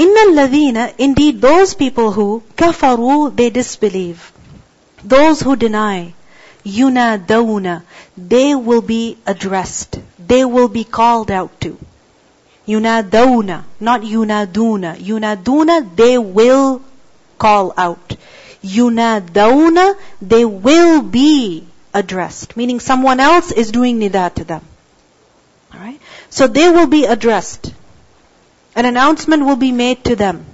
Innal ladhina, indeed those people who kafaru, they disbelieve. Those who deny, yunadawna, they will be addressed. They will be called out to. Yunadawna, not yunaduna. Yunaduna, they will call out. Yunadawna, they will be addressed. Meaning someone else is doing nida to them. Alright? So they will be addressed. An announcement will be made to them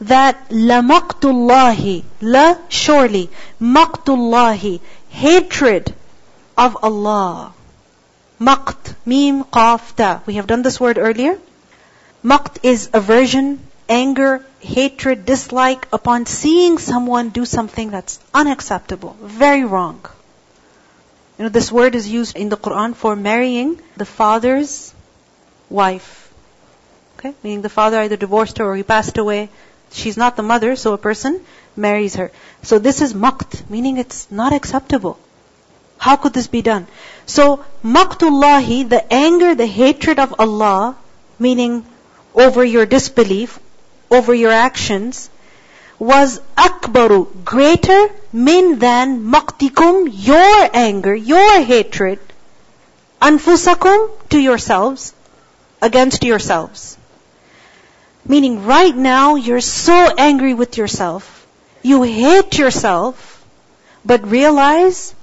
that la maqtullahi, la surely, maqtullahi, hatred of Allah. Maqt, mim, qaf, ta. We have done this word earlier. Maqt is aversion, anger, hatred, dislike upon seeing someone do something that's unacceptable, very wrong. You know, this word is used in the Quran for marrying the father's wife. Okay? Meaning the father either divorced her or he passed away. She's not the mother, so a person marries her. So this is maqt, meaning it's not acceptable. How could this be done? So maqtullahi, the anger, the hatred of Allah, meaning over your disbelief, over your actions, was akbaru, greater min than maqtikum, your anger, your hatred, anfusakum, to yourselves, against yourselves. Meaning right now you're so angry with yourself, you hate yourself, but realize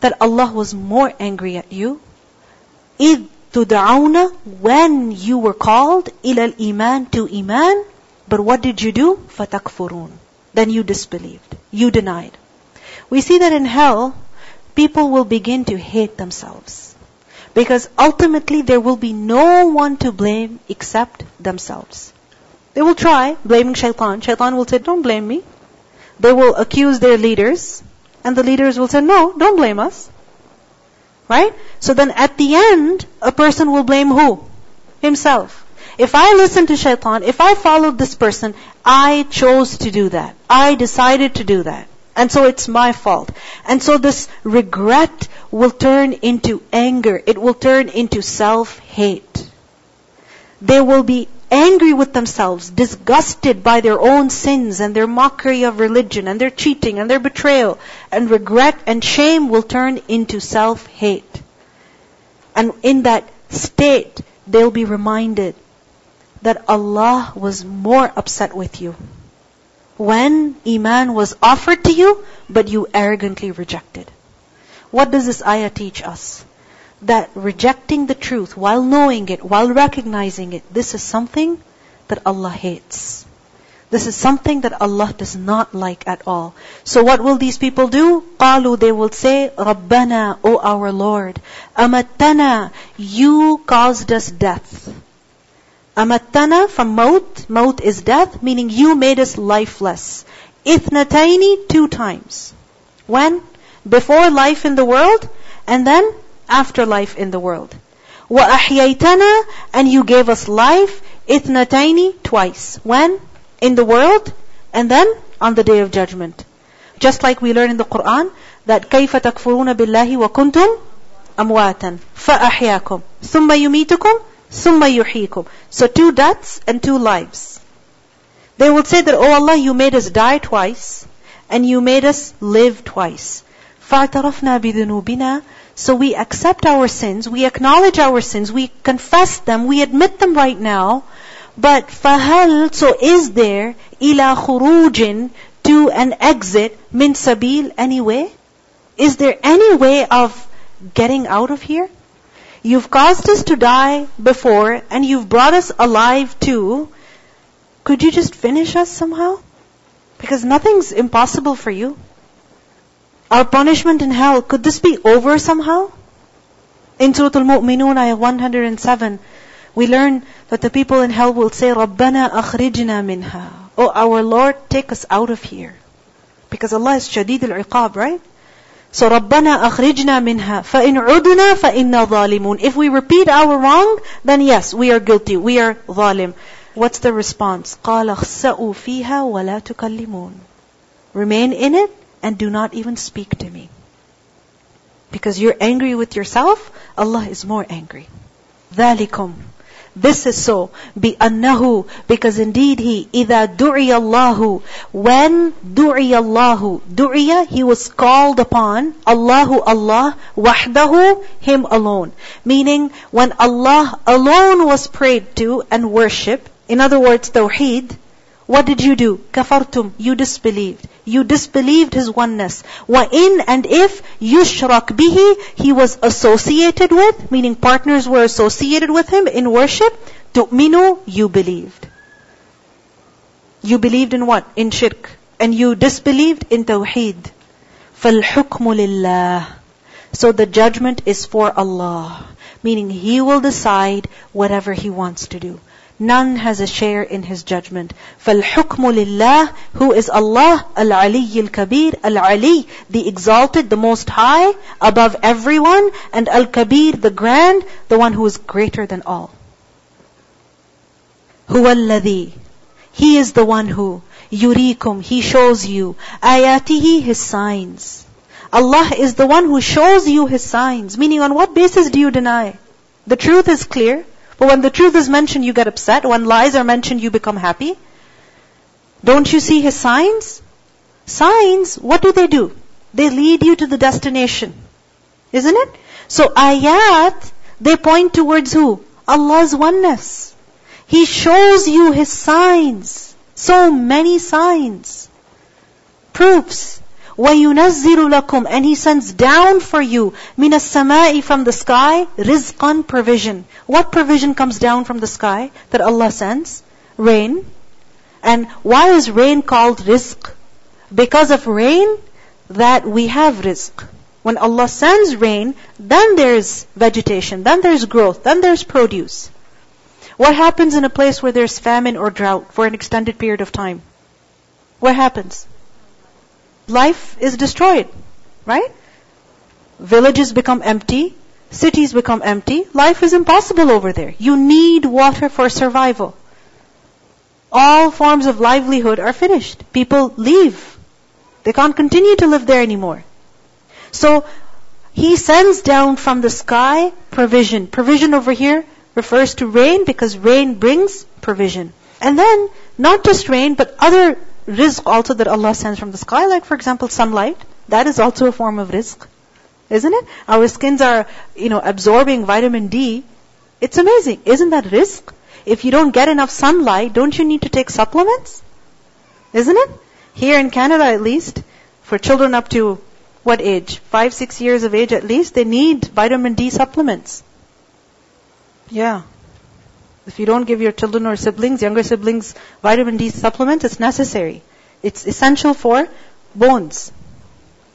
that Allah was more angry at you. إِذْ تُدْعَوْنَ, when you were called, إِلَى الْإِيمَانِ, to iman, but what did you do? فَتَكْفُرُونَ. Then you disbelieved, you denied. We see that in hell, people will begin to hate themselves. Because ultimately there will be no one to blame except themselves. They will try blaming shaitan. Shaitan will say, don't blame me. They will accuse their leaders. And the leaders will say, no, don't blame us. Right? So then at the end, a person will blame who? Himself. If I listened to shaitan, if I followed this person, I chose to do that. I decided to do that. And so it's my fault. And so this regret will turn into anger. It will turn into self-hate. They will be angry with themselves, disgusted by their own sins and their mockery of religion and their cheating and their betrayal. And regret and shame will turn into self-hate. And in that state, they'll be reminded that Allah was more upset with you when iman was offered to you, but you arrogantly rejected. What does this ayah teach us? That rejecting the truth, while knowing it, while recognizing it, this is something that Allah hates. This is something that Allah does not like at all. So what will these people do? قَالُوا, they will say, رَبَّنَا, O our Lord, أَمَتَّنَا, you caused us death. Amattana from maut, maut is death, meaning you made us lifeless. Ithnataini, 2 times. When? Before life in the world, and then after life in the world. Wa ahyaytana, and you gave us life, ithnataini, 2 times. When? In the world, and then on the day of judgment. Just like we learn in the Quran, that kayfa takfuruna billahi wa kuntum amwatan, fa ahyaakum, thumma yumitukum, summa yuhikum. So 2 deaths and 2 lives. They will say that, oh Allah, you made us die 2 times and you made us live 2 times. فَاعْتَرَفْنَا بِذُنُوبِنَا, so we accept our sins, we acknowledge our sins, we confess them, we admit them right now. But فَهَلْ, so is there, إِلَى خُرُوجٍ, to an exit, مِنْ سَبِيلٍ, any way? Is there any way of getting out of here? You've caused us to die before, and you've brought us alive too. Could you just finish us somehow? Because nothing's impossible for you. Our punishment in hell, could this be over somehow? In Surah Al-Mu'minun, ayah 107, we learn that the people in hell will say, رَبَّنَا أَخْرِجْنَا مِنْهَا, oh our Lord, take us out of here. Because Allah is Shadeed al-Iqab, right? So, رَبَّنَا أَخْرِجْنَا مِنْهَا فَإِنْ عُدْنَا فَإِنَّا ظَالِمُونَ. If we repeat our wrong, then yes, we are guilty, we are zalim. What's the response? قَالَ اخْسَأُوا فِيهَا وَلَا تُكَلِّمُونَ. Remain in it and do not even speak to me. Because you're angry with yourself, Allah is more angry. ذَلِكُمْ, This is so. بِأَنَّهُ Because indeed he, إِذَا دُعِيَ اللَّهُ When دُعِيَ اللَّهُ دُعِيَ He was called upon. Allahu Allah وَحْدَهُ Him alone. Meaning when Allah alone was prayed to and worshipped, in other words, Tawheed, what did you do? Kafartum, you disbelieved. You disbelieved His oneness. Wa in and if yushrak bihi, he was associated with, meaning partners were associated with him in worship. Tu'minu, you believed. You believed in what? In shirk. And you disbelieved in tawheed. فَالْحُكْمُ لِلَّهِ So the judgment is for Allah. Meaning He will decide whatever He wants to do. None has a share in His judgment. فَالْحُكْمُ لِلَّهِ Who is Allah? Al-Aliy al-Kabir. Al-Ali, the exalted, the most high, above everyone. And Al-Kabir, the grand, the one who is greater than all. هُوَ الَّذِي He is the one who يُرِيكُمْ He shows you. آيَاتِهِ His signs. Allah is the one who shows you His signs. Meaning on what basis do you deny? The truth is clear. But when the truth is mentioned, you get upset. When lies are mentioned, you become happy. Don't you see His signs? Signs, what do? They lead you to the destination. Isn't it? So ayat, they point towards who? Allah's oneness. He shows you His signs. So many signs. Proofs. وَيُنَزِّلُ لَكُمْ And He sends down for you, مِنَ السَّمَاءِ From the sky, رِزْقًا Provision. What provision comes down from the sky that Allah sends? Rain. And why is rain called rizq? Because of rain, that we have rizq. When Allah sends rain, then there's vegetation, then there's growth, then there's produce. What happens in a place where there's famine or drought for an extended period of time? What happens? Life is destroyed, right? Villages become empty, cities become empty. Life is impossible over there. You need water for survival. All forms of livelihood are finished. People leave. They can't continue to live there anymore. So, He sends down from the sky provision. Provision over here refers to rain because rain brings provision. And then, not just rain, but other rizq also that Allah sends from the sky, like for example sunlight, that is also a form of rizq, isn't it? Our skins are, absorbing vitamin D. It's amazing. Isn't that rizq? If you don't get enough sunlight, don't you need to take supplements? Isn't it? Here in Canada at least, for children up to what age? 5-6 years of age at least, they need vitamin D supplements. Yeah. If you don't give your children or siblings, younger siblings, vitamin D supplements, it's necessary. It's essential for bones.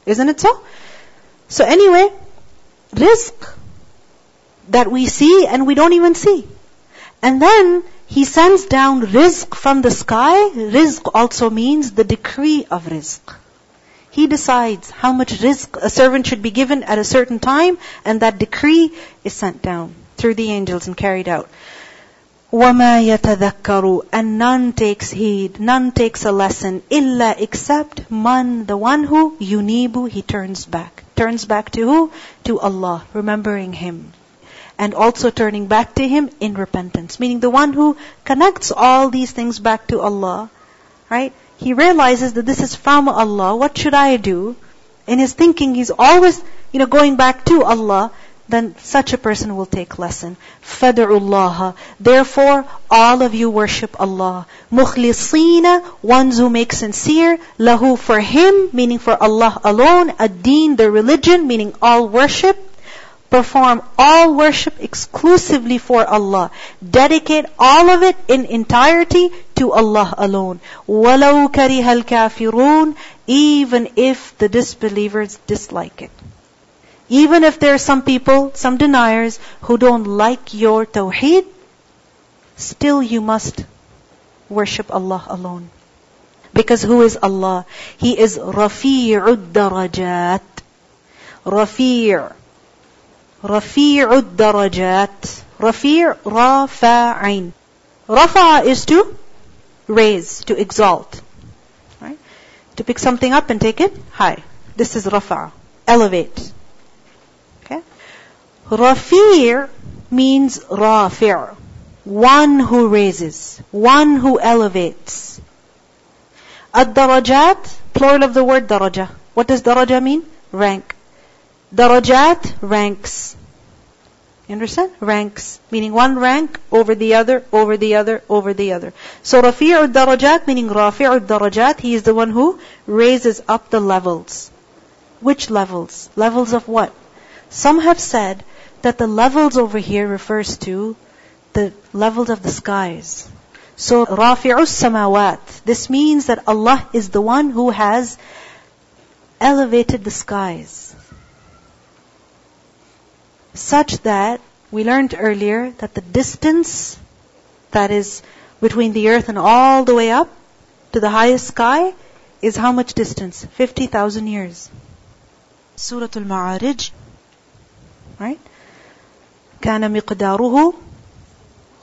Isn't it so? So anyway, rizq that we see and we don't even see. And then He sends down rizq from the sky. Rizq also means the decree of rizq. He decides how much rizq a servant should be given at a certain time, and that decree is sent down through the angels and carried out. وَمَا يَتَذَكَّرُ And none takes heed, none takes a lesson, إِلَّا except man, the one who يُنِيبُ He turns back. Turns back to who? To Allah, remembering Him. And also turning back to Him in repentance. Meaning the one who connects all these things back to Allah, right? He realizes that this is from Allah, what should I do? In his thinking, he's always, going back to Allah. Then such a person will take lesson. فَدْعُوا اللَّهَ Therefore, all of you worship Allah. مُخْلِصِينَ Ones who make sincere. لَهُ For Him, meaning for Allah alone. الدين The religion, meaning all worship. Perform all worship exclusively for Allah. Dedicate all of it in entirety to Allah alone. وَلَوْ كَرِهَ الْكَافِرُونَ Even if the disbelievers dislike it. Even if there are some people, some deniers, who don't like your tawheed, still you must worship Allah alone. Because who is Allah? He is Rafi'ud Darajat. Rafi'ud Darajat. Rafi' Rafa'in. Rafa' is to raise, to exalt. Right? To pick something up and take it high. This is Rafa'. Elevate. Rafi' means rafi'. one who raises, one who elevates. Ad-darajat, plural of the word daraja. What does daraja mean? Rank. Darajat, ranks. You understand? Ranks. Meaning one rank over the other, over the other, over the other. So Rafi'ud Darajat meaning Rafi'ud Darajat, he is the one who raises up the levels. Which levels? Levels of what? Some have said that the levels over here refers to the levels of the skies. So Rafi'us Samawat. This means that Allah is the one who has elevated the skies. Such that we learned earlier that the distance that is between the earth and all the way up to the highest sky is how much distance? 50,000 years. Suratul Ma'arij, right? Kana miqdaruhu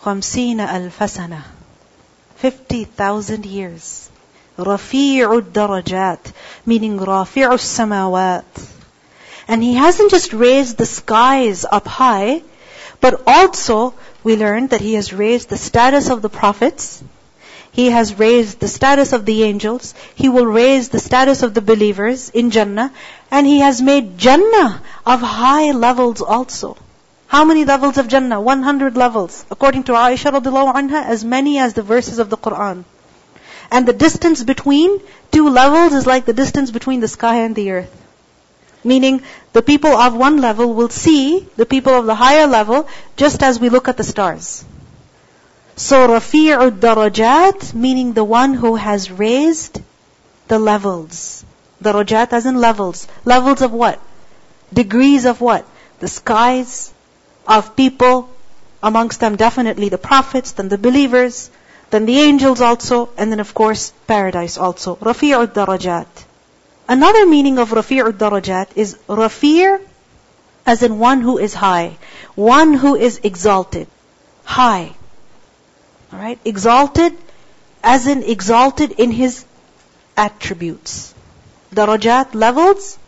50,000 alf sana. 50,000 years. Rafi'ud darajat, meaning Rafi'us samawat. And He hasn't just raised the skies up high, but also we learned that He has raised the status of the prophets, He has raised the status of the angels, He will raise the status of the believers in Jannah, and He has made Jannah of high levels also. How many levels of Jannah? 100 levels. According to Aisha radiallahu anha, as many as the verses of the Qur'an. And the distance between two levels is like the distance between the sky and the earth. Meaning, the people of one level will see the people of the higher level just as we look at the stars. So, Rafi'ud Darajat, meaning the one who has raised the levels. Darajat as in levels. Levels of what? Degrees of what? The skies, of people, amongst them definitely the prophets, then the believers, then the angels also, and then of course, paradise also. Rafi'ud Darajat. Another meaning of Rafi'ud Darajat is Rafi' as in one who is high, one who is exalted, high. Alright? Exalted as in exalted in his attributes. Darajat, levels,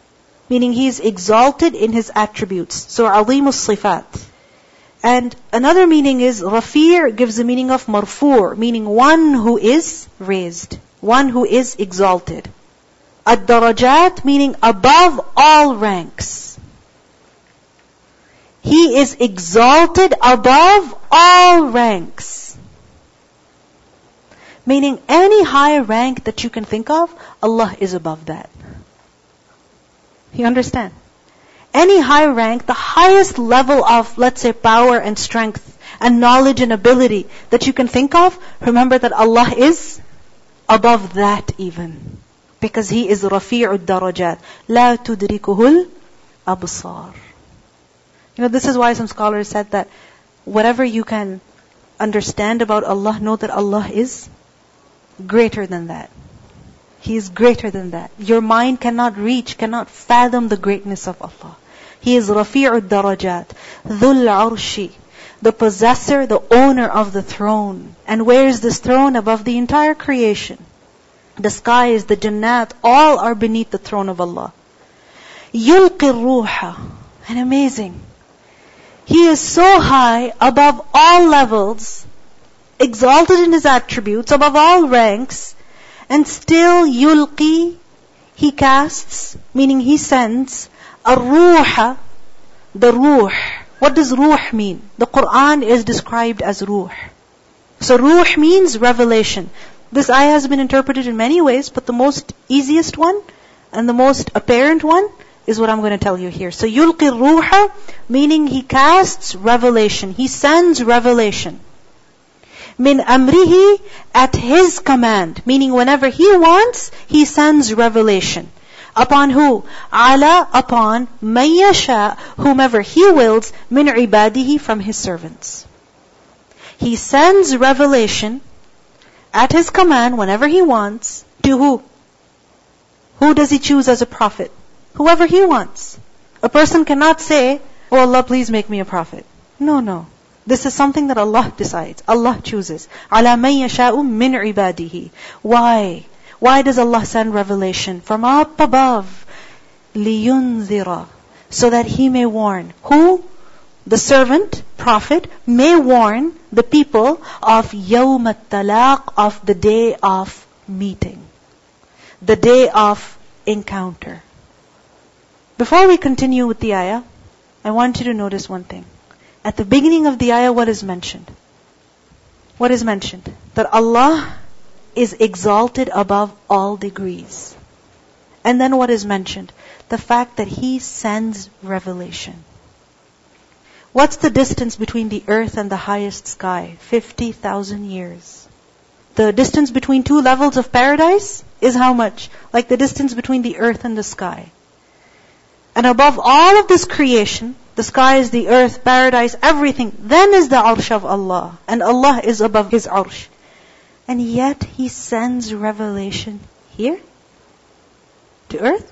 meaning he is exalted in his attributes. So Azimus Sifat. And another meaning is Rafi' gives the meaning of Marfu', meaning one who is raised, one who is exalted. Ad-darajat meaning above all ranks. He is exalted above all ranks. Meaning any high rank that you can think of, Allah is above that. You understand? Any high rank, the highest level of, let's say, power and strength and knowledge and ability that you can think of, remember that Allah is above that even. Because He is Rafi'ud Darajat. La tudrikuhul absar. You know, this is why some scholars said that whatever you can understand about Allah, know that Allah is greater than that. He is greater than that. Your mind cannot reach, cannot fathom the greatness of Allah. He is Rafi'ud Darajat. Dhul Arshi. The possessor, the owner of the throne. And where is this throne? Above the entire creation. The skies, the Jannat, all are beneath the throne of Allah. Yulqi ruha, and amazing. He is so high above all levels, exalted in His attributes, above all ranks, and still Yulqi, He casts, meaning He sends, ar-ruha, the ruh. What does ruh mean? The Qur'an is described as ruh. So ruh means revelation. This ayah has been interpreted in many ways, but the most easiest one and the most apparent one is what I'm going to tell you here. So, yulqi ruha, meaning He casts revelation. He sends revelation. Min amrihi, at His command. Meaning whenever He wants, He sends revelation. Upon who? Ala, upon man yasha, whomever He wills, min ibadihi, from His servants. He sends revelation at His command, whenever He wants, to who? Who does He choose as a prophet? Whoever He wants. A person cannot say, "Oh Allah, please make me a prophet." No, no. This is something that Allah decides. Allah chooses. عَلَى مَنْ يَشَاءُ مِنْ عِبَادِهِ. Why? Why does Allah send revelation from up above? لِيُنْذِرَ. So that He may warn. Who? the servant, Prophet, may warn the people of Yawm al-Talaq, of the day of meeting, the day of encounter. Before we continue with the ayah, I want you to notice one thing. At the beginning of the ayah, what is mentioned? What is mentioned? That Allah is exalted above all degrees. And then what is mentioned? The fact that He sends revelation. What's the distance between the earth and the highest sky? 50,000 years. The distance between two levels of paradise is how much? Like the distance between the earth and the sky. And above all of this creation, the skies, the earth, paradise, everything, then is the arsh of Allah. And Allah is above His arsh. And yet He sends revelation here to earth.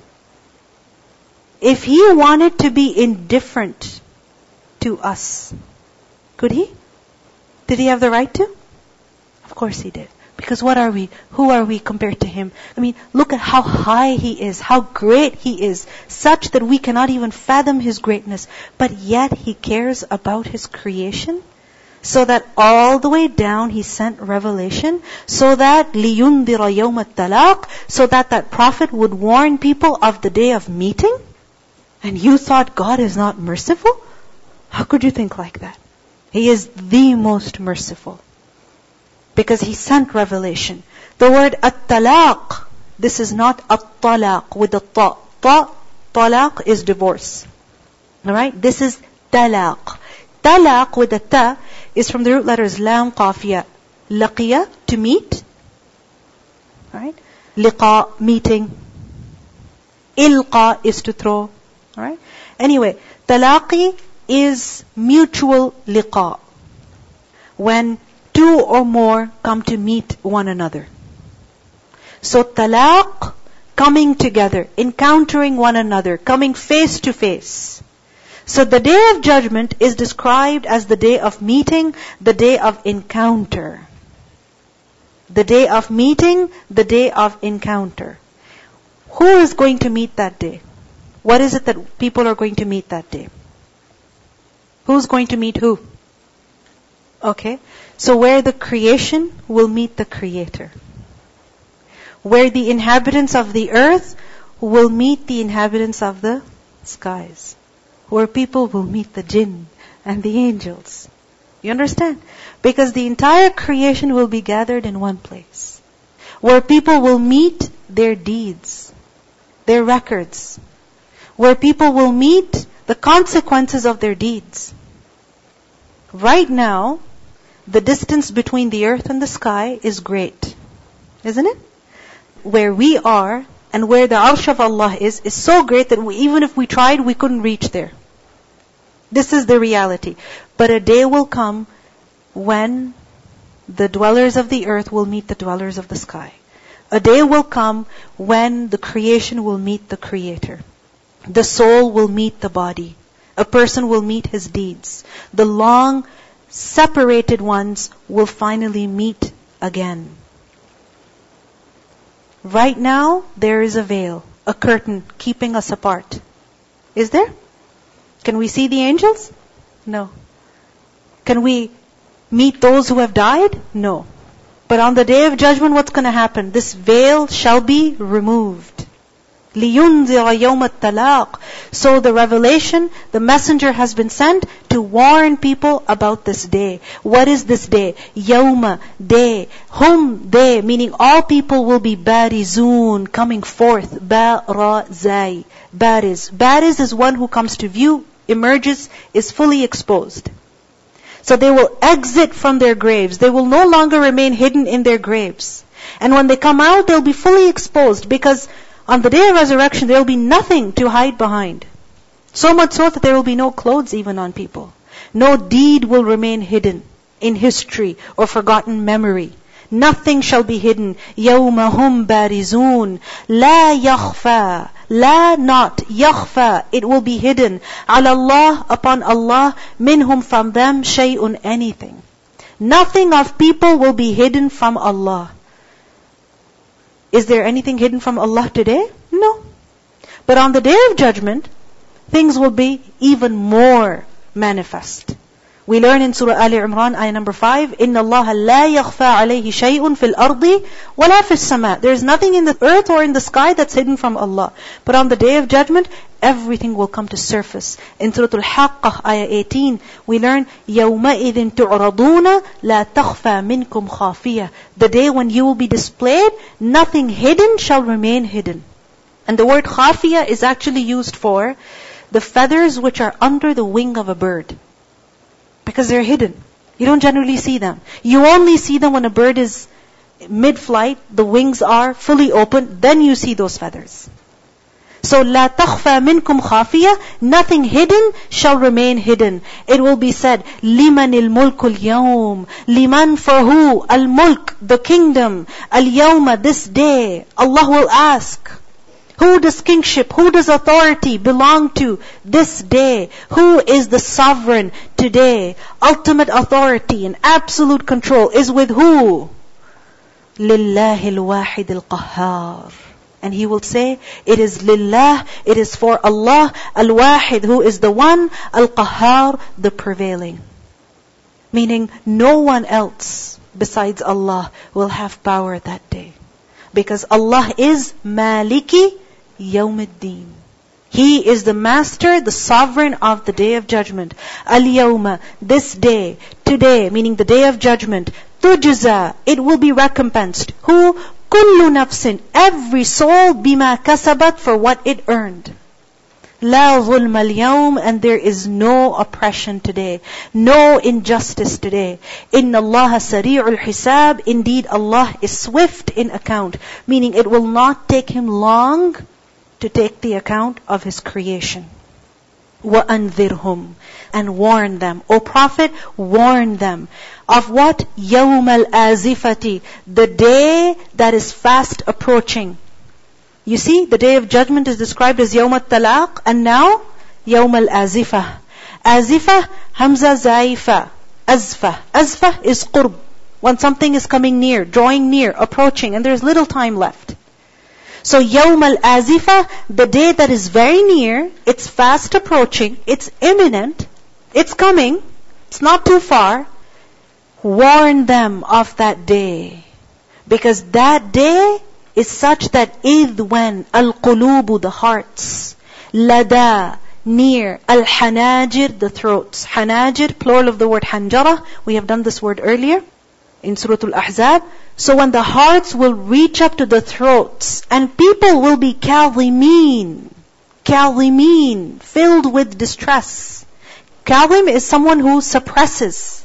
If He wanted to be indifferent to us, could He? Did He have the right to? Of course He did. Because what are we? Who are we compared to Him? I mean, look at how high He is, how great He is, such that we cannot even fathom His greatness. But yet He cares about His creation, so that all the way down He sent revelation, so that لِيُنْذِرَ يَوْمَ الطَّلَاقِ, so that that Prophet would warn people of the day of meeting. And you thought God is not merciful? How could you think like that? He is the most merciful, because He sent revelation. The word at-talaq, this is not at-talaq with the ta. Talaq is divorce. Alright? This is talaq. Talaq with the ta is from the root letters lam qafiya. Laqiya, to meet. Alright? Liqa, meeting. Ilqa is to throw. Alright? Anyway, talaqi is mutual liqa. When two or more come to meet one another. So talaq, coming together, encountering one another, coming face to face. So the day of judgment is described as the day of meeting, the day of encounter. The day of meeting, the day of encounter. Who is going to meet that day? What is it that people are going to meet that day? Who's going to meet who? Okay. So where the creation will meet the Creator. Where the inhabitants of the earth will meet the inhabitants of the skies. Where people will meet the jinn and the angels. You understand? Because the entire creation will be gathered in one place. Where people will meet their deeds, their records. Where people will meet the consequences of their deeds. Right now, the distance between the earth and the sky is great. Isn't it? Where we are and where the arsh of Allah is so great that even if we tried, we couldn't reach there. This is the reality. But a day will come when the dwellers of the earth will meet the dwellers of the sky. A day will come when the creation will meet the Creator. The soul will meet the body. A person will meet his deeds. The long separated ones will finally meet again. Right now, there is a veil, a curtain keeping us apart. Is there? Can we see the angels? No. Can we meet those who have died? No. But on the day of judgment, what's going to happen? This veil shall be removed. لِيُنْذِرَ يَوْمَ الطَّلَاقِ. So the revelation, the messenger has been sent to warn people about this day. What is this day? يَوْمَ, day. Hum, they, meaning all people will be barizun, coming forth. Barazai. Bariz. Bariz is one who comes to view, emerges, is fully exposed. So they will exit from their graves. They will no longer remain hidden in their graves. And when they come out, they'll be fully exposed, because on the day of resurrection, there will be nothing to hide behind. So much so that there will be no clothes even on people. No deed will remain hidden in history or forgotten memory. Nothing shall be hidden. يَوْمَ هُمْ بَارِزُونَ لَا يَخْفَى. لَا, not. يَخْفَى, it will be hidden. عَلَى اللَّهِ, upon Allah. مِنْهُمْ, from them. شَيْءٌ, anything. Nothing of people will be hidden from Allah. Is there anything hidden from Allah today? No. But on the Day of Judgment, things will be even more manifest. We learn in Surah Ali Imran, ayah number 5, إِنَّ اللَّهَ لَا يَخْفَى عَلَيْهِ شَيْءٌ فِي الْأَرْضِ وَلَا فِي السَّمَاءِ. There is nothing in the earth or in the sky that's hidden from Allah. But on the Day of Judgment, everything will come to surface. In Surah Al-Haqqah, ayah 18, we learn, يَوْمَئِذٍ تُعْرَضُونَ لَا تَخْفَى مِنْكُمْ خَافِيَةٌ. The day when you will be displayed, nothing hidden shall remain hidden. And the word khafiyah is actually used for the feathers which are under the wing of a bird. Because they're hidden. You don't generally see them. You only see them when a bird is mid-flight, the wings are fully open, then you see those feathers. So, لَا تَخْفَى مِنْكُمْ خَافِيَةٌ. Nothing hidden shall remain hidden. It will be said, لِمَنِ الْمُلْكُ الْيَوْمِ. لِمَنْ for who? Al-mulk, the kingdom. Al-yawma, this day. Allah will ask, who does kingship, who does authority belong to this day? Who is the sovereign today? Ultimate authority and absolute control is with who? Lillahi al-wahid al-qahhar. And he will say, it is lillah, it is for Allah, al-wahid, who is the one, al-qahhar, the prevailing. Meaning, no one else besides Allah will have power that day. Because Allah is maliki Yawmiddin. He is the master, the sovereign of the Day of Judgment. Al-Yawma, this day, today, meaning the Day of Judgment. Tujza, it will be recompensed. Who? Kullu nafsin, every soul, bima kasabat, for what it earned. La zulma al-yawm, and there is no oppression today, no injustice today. Inna Allaha sari'ul hisab, indeed Allah is swift in account, meaning it will not take him long to take the account of his creation. وَأَنذِرْهُمْ, and warn them. O Prophet, warn them. Of what? يَوْمَ الْآزِفَةِ, the day that is fast approaching. You see, the Day of Judgment is described as Yawm al-Talaq, and now Yawm al-Azifah. Azifah, Hamza Zaifa, Azfah. Azfah is Qurb, when something is coming near, drawing near, approaching, and there's little time left. So Yawm al-Azifah, the day that is very near, it's fast approaching, it's imminent, it's coming, it's not too far. Warn them of that day. Because that day is such that idh, when al-qulubu, the hearts, lada, near, al-hanajir, the throats. Hanajir, plural of the word hanjara, we have done this word earlier in Surah Al-Ahzab. So when the hearts will reach up to the throats, and people will be kadhimin, filled with distress. Kadhim is someone who suppresses.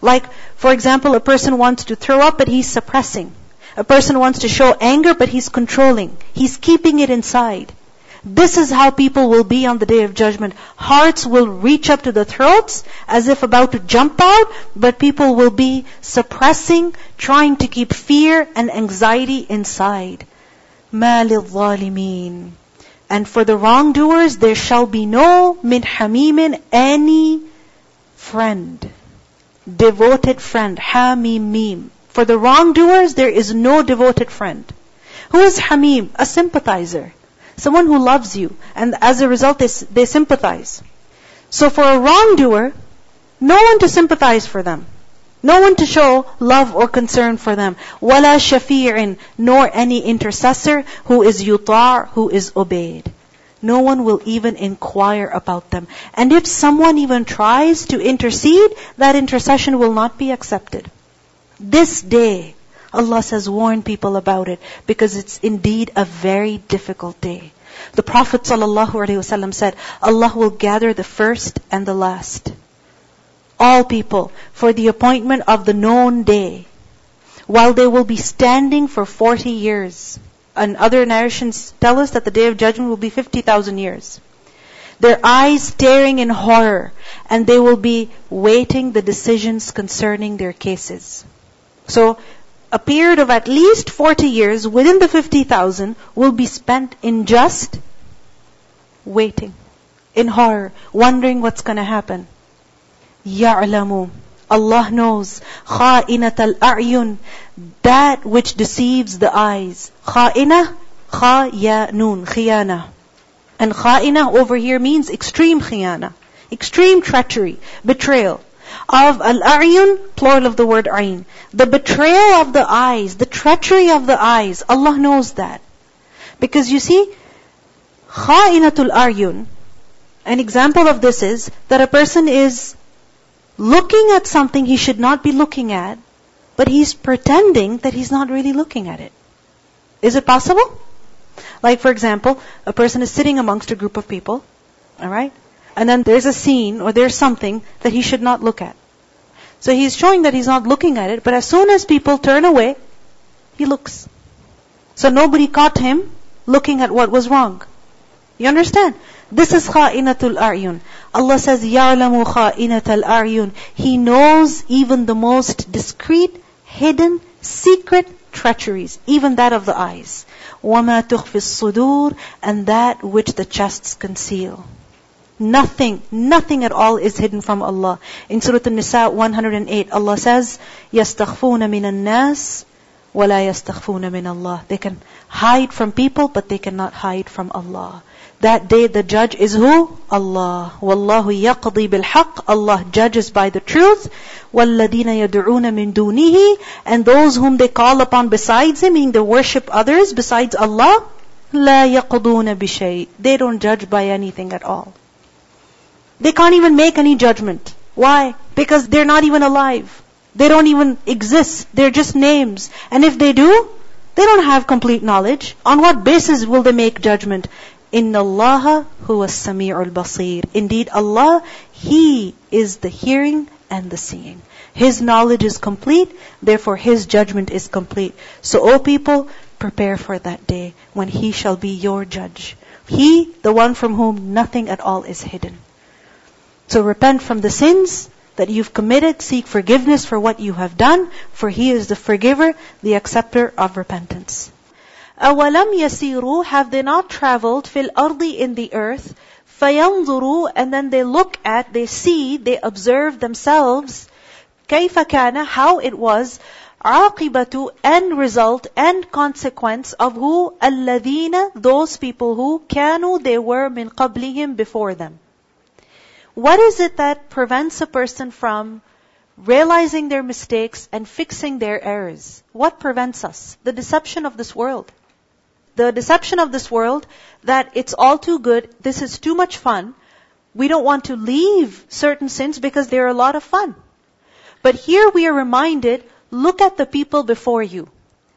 Like, for example, a person wants to throw up, but he's suppressing. A person wants to show anger, but he's controlling. He's keeping it inside. This is how people will be on the Day of Judgment. Hearts will reach up to the throats as if about to jump out, but people will be suppressing, trying to keep fear and anxiety inside. مَا لِلظَّالِمِينَ. And for the wrongdoers, there shall be no min hamimin, any friend, devoted friend. Hamim mim. For the wrongdoers, there is no devoted friend. Who is Hamim? A sympathizer. Someone who loves you. And as a result, they sympathize. So for a wrongdoer, no one to sympathize for them. No one to show love or concern for them. وَلَا شَفِيعٍ, nor any intercessor who is yutar, who is obeyed. No one will even inquire about them. And if someone even tries to intercede, that intercession will not be accepted. This day, Allah says, warn people about it, because it's indeed a very difficult day. The Prophet ﷺ said, Allah will gather the first and the last, all people, for the appointment of the known day, while they will be standing for 40 years. And other narrations tell us that the Day of Judgment will be 50,000 years. Their eyes staring in horror, and they will be waiting the decisions concerning their cases. So, a period of at least 40 years within the 50,000 will be spent in just waiting, in horror, wondering what's going to happen. يَعْلَمُ, Allah knows, خَائِنَةَ الْأَعْيُنِ, that which deceives the eyes. خَائِنَةَ خَيَانُونَ, خِيَانَةَ. And kha'inah over here means extreme khiyana. extreme treachery, betrayal. Of al-a'yun, plural of the word ayn. The betrayal of the eyes, the treachery of the eyes, Allah knows that. Because you see, kha'inatul a'yun, an example of this is that a person is looking at something he should not be looking at, but he's pretending that he's not really looking at it. Is it possible? Like for example, a person is sitting amongst a group of people, alright? And then there's a scene or there's something that he should not look at. So he's showing that he's not looking at it, but as soon as people turn away, he looks. So nobody caught him looking at what was wrong. You understand? This is kha'inatul a'yun. Allah says, يَعْلَمُ خَائِنَةَ الْأَعْيُنِ. He knows even the most discreet, hidden, secret treacheries, even that of the eyes. وَمَا تُخْفِي الصُّدُورِ. And that which the chests conceal. Nothing at all is hidden from Allah. In Surah Al-Nisa 108, Allah says, يَسْتَخْفُونَ مِنَ النَّاسِ وَلَا يَسْتَخْفُونَ مِنَ اللَّهِ. They can hide from people, but they cannot hide from Allah. That day the judge is who? Allah. وَاللَّهُ يَقْضِي بِالْحَقِّ. Allah judges by the truth. وَالَّذِينَ يَدْعُونَ مِن دُونِهِ. And those whom they call upon besides Him, meaning they worship others besides Allah, لَا يَقْضُونَ بِشَيْءٍ. They don't judge by anything at all. They can't even make any judgment. Why? Because they're not even alive. They don't even exist. They're just names. And if they do, they don't have complete knowledge. On what basis will they make judgment? Inna Allaha huwa as-sami'ul basir. Indeed, Allah, He is the hearing and the seeing. His knowledge is complete, therefore His judgment is complete. So, O people, prepare for that day when He shall be your judge. He, the one from whom nothing at all is hidden. So repent from the sins that you've committed, seek forgiveness for what you have done, for He is the forgiver, the acceptor of repentance. أَوَلَمْ يَسِيرُوا. Have they not traveled fil ardi, in the earth, فَيَنْظُرُوا, and then they look at, they see, they observe themselves, كَيْفَ كَانَ, how it was, عَاقِبَةُ, end result, end consequence of who? الَّذِينَ, those people who كَانُوا, they were, مِنْ قَبْلِهِمْ, before them. What is it that prevents a person from realizing their mistakes and fixing their errors? What prevents us? The deception of this world. The deception of this world that it's all too good, this is too much fun. We don't want to leave certain sins because they're a lot of fun. But here we are reminded, look at the people before you.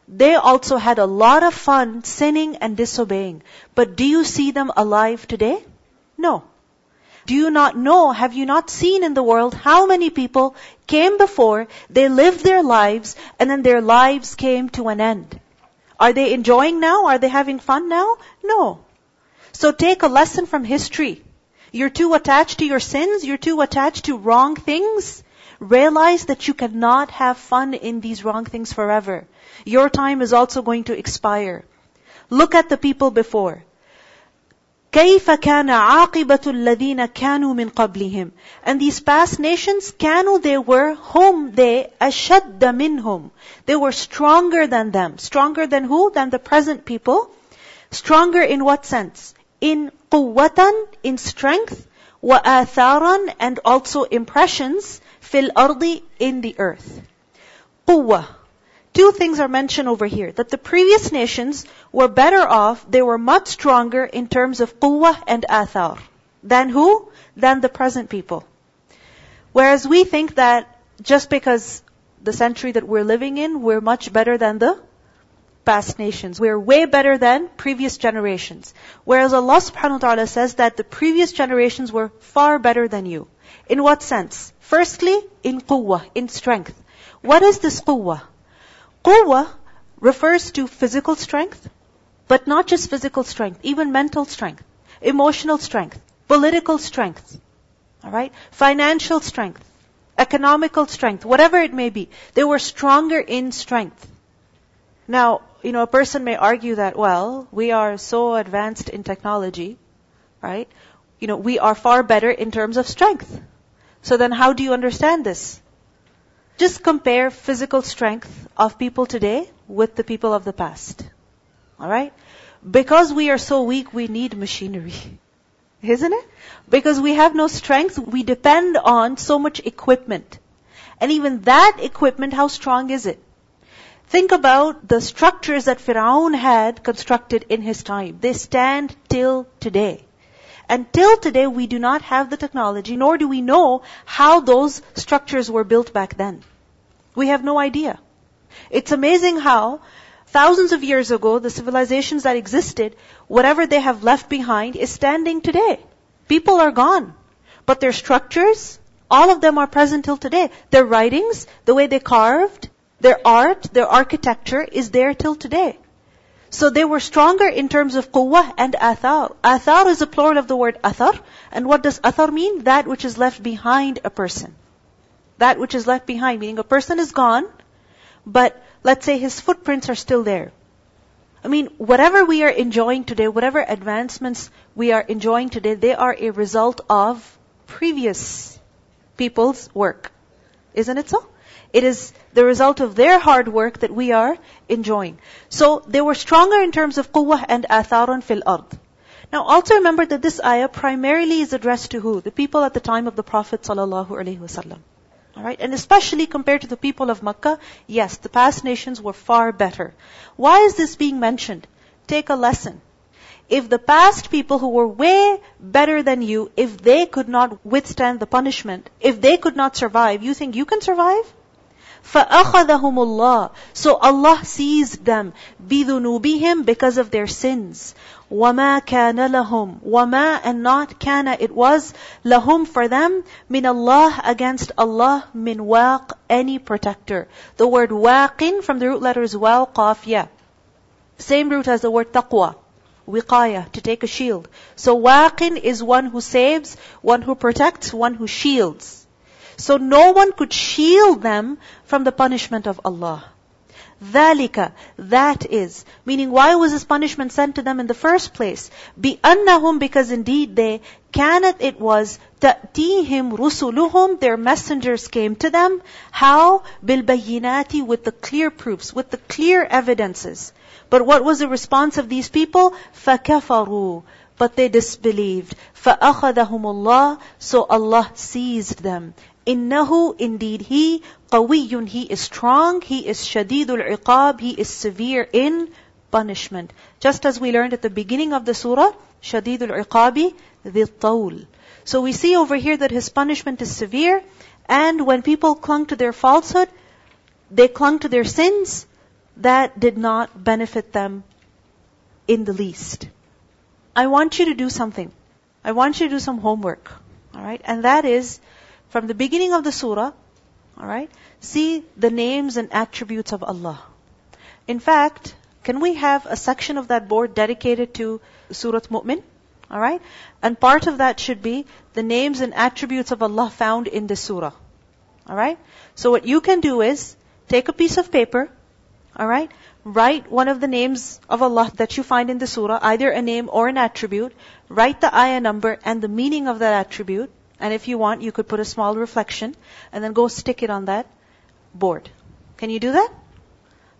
They also had a lot of fun sinning and disobeying. But do you see them alive today? No. Do you not know, have you not seen in the world how many people came before, they lived their lives, and then their lives came to an end? Are they enjoying now? Are they having fun now? No. So take a lesson from history. You're too attached to your sins, you're too attached to wrong things. Realize that you cannot have fun in these wrong things forever. Your time is also going to expire. Look at the people before. كَيْفَ كَانَ عَاقِبَةُ الَّذِينَ كَانُوا مِنْ قَبْلِهِمْ. And these past nations, كَانُوا, they were, whom they, أَشَدَّ مِنْهُمْ. They were stronger than them. Stronger than who? Than the present people. Stronger in what sense? In قُوَّةً, in strength, وَآثَارًا, and also impressions, فِي الْأَرْضِ, in the earth. قُوَّة. Two things are mentioned over here. That the previous nations were better off, they were much stronger in terms of quwwah and athar. Than who? Than the present people. Whereas we think that just because the century that we're living in, we're much better than the past nations. We're way better than previous generations. Whereas Allah subhanahu wa ta'ala says that the previous generations were far better than you. In what sense? Firstly, in quwwah, in strength. What is this quwwah? Quwwah refers to physical strength, but not just physical strength, even mental strength, emotional strength, political strength, all right, financial strength, economical strength, whatever it may be. They were stronger in strength. Now, a person may argue that, well, we are so advanced in technology, right? We are far better in terms of strength. So then how do you understand this? Just compare physical strength of people today with the people of the past. Alright? Because we are so weak, we need machinery. Isn't it? Because we have no strength, we depend on so much equipment. And even that equipment, how strong is it? Think about the structures that Fir'aun had constructed in his time. They stand till today. And till today, we do not have the technology, nor do we know how those structures were built back then. We have no idea. It's amazing how thousands of years ago, the civilizations that existed, whatever they have left behind is standing today. People are gone. But their structures, all of them are present till today. Their writings, the way they carved, their art, their architecture is there till today. So they were stronger in terms of quwwah and athar. Athar is a plural of the word athar. And what does athar mean? That which is left behind a person. That which is left behind, meaning a person is gone, but let's say his footprints are still there. I mean, whatever we are enjoying today, whatever advancements we are enjoying today, they are a result of previous people's work. Isn't it so? It is the result of their hard work that we are enjoying. So they were stronger in terms of quwwah and atharun fil ard. Now also remember that this ayah primarily is addressed to who? The people at the time of the Prophet ﷺ. Alright, and especially compared to the people of Makkah, yes, the past nations were far better. Why is this being mentioned? Take a lesson. If the past people who were way better than you, if they could not withstand the punishment, if they could not survive, you think you can survive? فَأَخَذَهُمُ اللَّهُ. So Allah seized them بِذُنُوبِهِمْ, because of their sins. وَمَا كَانَ لَهُمْ, وَمَا and not كَانَ it was, لَهُمْ for them, مِنَ اللَّهِ against Allah, مِنْ وَاقٍ any protector. The word waqin from the root letters wal, qaf, ya. Same root as the word taqwa, wiqaya, to take a shield. So waqin is one who saves, one who protects, one who shields. So no one could shield them from the punishment of Allah. ذَلِكَ, that is. Meaning, why was this punishment sent to them in the first place? بِأَنَّهُمْ, because indeed they, كَانَتْ it was, تَأْتِيهِمْ رُسُلُهُمْ, their messengers came to them. How? بِالْبَيِّنَاتِ, with the clear proofs, with the clear evidences. But what was the response of these people? فَكَفَرُوا, but they disbelieved. فَأَخَذَهُمُ اللَّهُ, so Allah seized them. Innahu, indeed he, qawiyyun, he is strong, he is shadidul iqab, he is severe in punishment. Just as we learned at the beginning of the surah, shadidul iqabi dhil tawl. So we see over here that his punishment is severe, and when people clung to their falsehood, they clung to their sins, that did not benefit them in the least. I want you to do something. I want you to do some homework. Alright? And that is, from the beginning of the surah, alright, see the names and attributes of Allah. In fact, can we have a section of that board dedicated to Surah Al-Mu'min? Alright? And part of that should be the names and attributes of Allah found in this surah. Alright? So what you can do is, take a piece of paper, alright, write one of the names of Allah that you find in the surah, either a name or an attribute, write the ayah number and the meaning of that attribute, and if you want, you could put a small reflection and then go stick it on that board. Can you do that?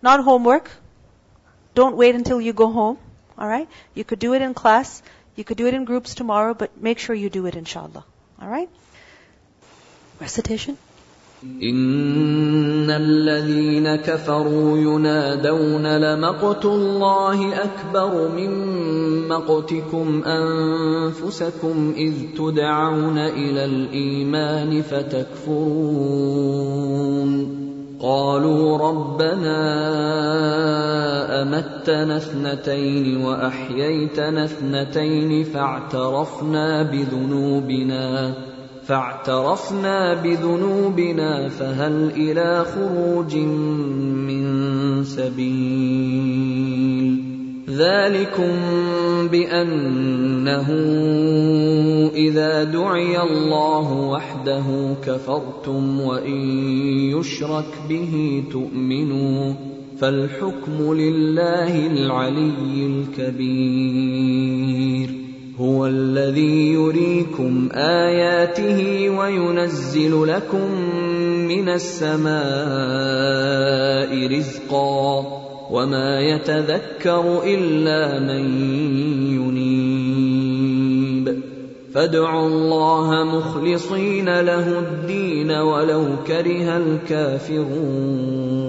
Not homework. Don't wait until you go home. Alright? You could do it in class. You could do it in groups tomorrow, but make sure you do it, inshallah. Alright? Recitation. إِنَّ الَّذِينَ كَفَرُوا يُنَادَوْنَ لَمَقْتُ اللَّهِ أَكْبَرُ مِنْ مَقْتِكُمْ أَنفُسَكُمْ إِذْ تُدْعَوْنَ إِلَى الْإِيمَانِ فَتَكْفُرُونَ قالوا ربنا أمتنا اثنتين وأحييتنا اثنتين فاعترفنا بذنوبنا فهل إلى خروج من سبيل ذلكم بأنه إذا دعي الله وحده كفرتم وإن يشرك به تؤمنوا فالحكم لله العلي الكبير هو الذي يريكم آياته وينزل لكم من السماء رزقا وما يتذكر إلا من ينيب فادعوا الله مخلصين له الدين ولو كره الكافرون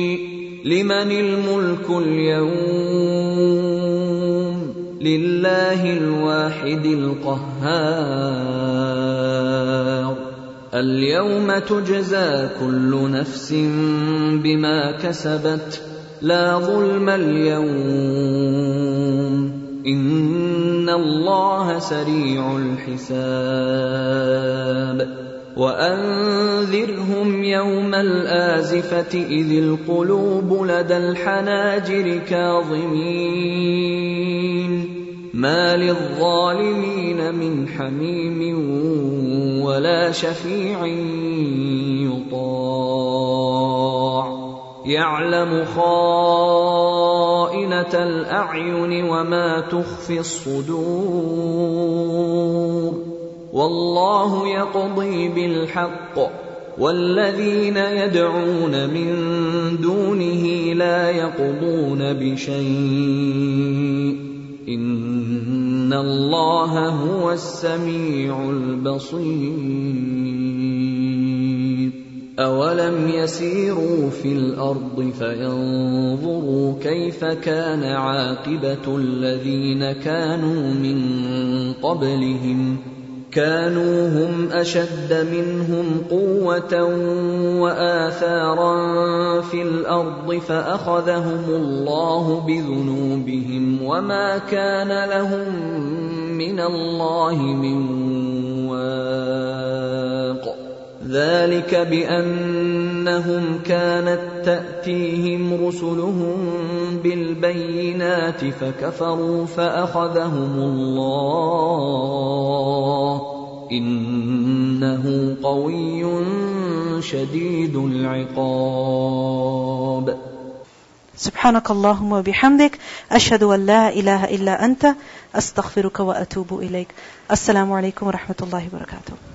لمن الملك اليوم لله الواحد القهار اليوم تجزى كل نفس بما كسبت لا ظلم اليوم إن الله سريع الحساب وأنذرهم يوم الآزفة إذ القلوب لدى الحناجر كاظمين ما للظالمين من حميم ولا شفيع يطاع يعلم خائنة الأعين وما تخفي الصدور والله يقضي بالحق والذين يدعون من دونه لا يقضون بشيء إن الله هو السميع البصير أَوَلَمْ يَسِيرُوا فِي الْأَرْضِ فَيَنْظُرُوا كَيْفَ كَانَ عَاقِبَةُ الَّذِينَ كَانُوا مِنْ قَبْلِهِمْ كَانُوا هُمْ أَشَدَّ مِنْهُمْ قُوَّةً وَآثَارًا فِي الْأَرْضِ فَأَخَذَهُمُ اللَّهُ بِذُنُوبِهِمْ وَمَا كَانَ لَهُمْ مِنَ اللَّهِ مِنْ وَاقٍ ذلك بأنهم كانت تأتيهم رسلهم بالبينات فكفروا فأخذهم الله إنه قوي شديد العقاب سبحانك اللهم وبحمدك أشهد أن لا إله إلا أنت أستغفرك وأتوب إليك السلام عليكم ورحمة الله وبركاته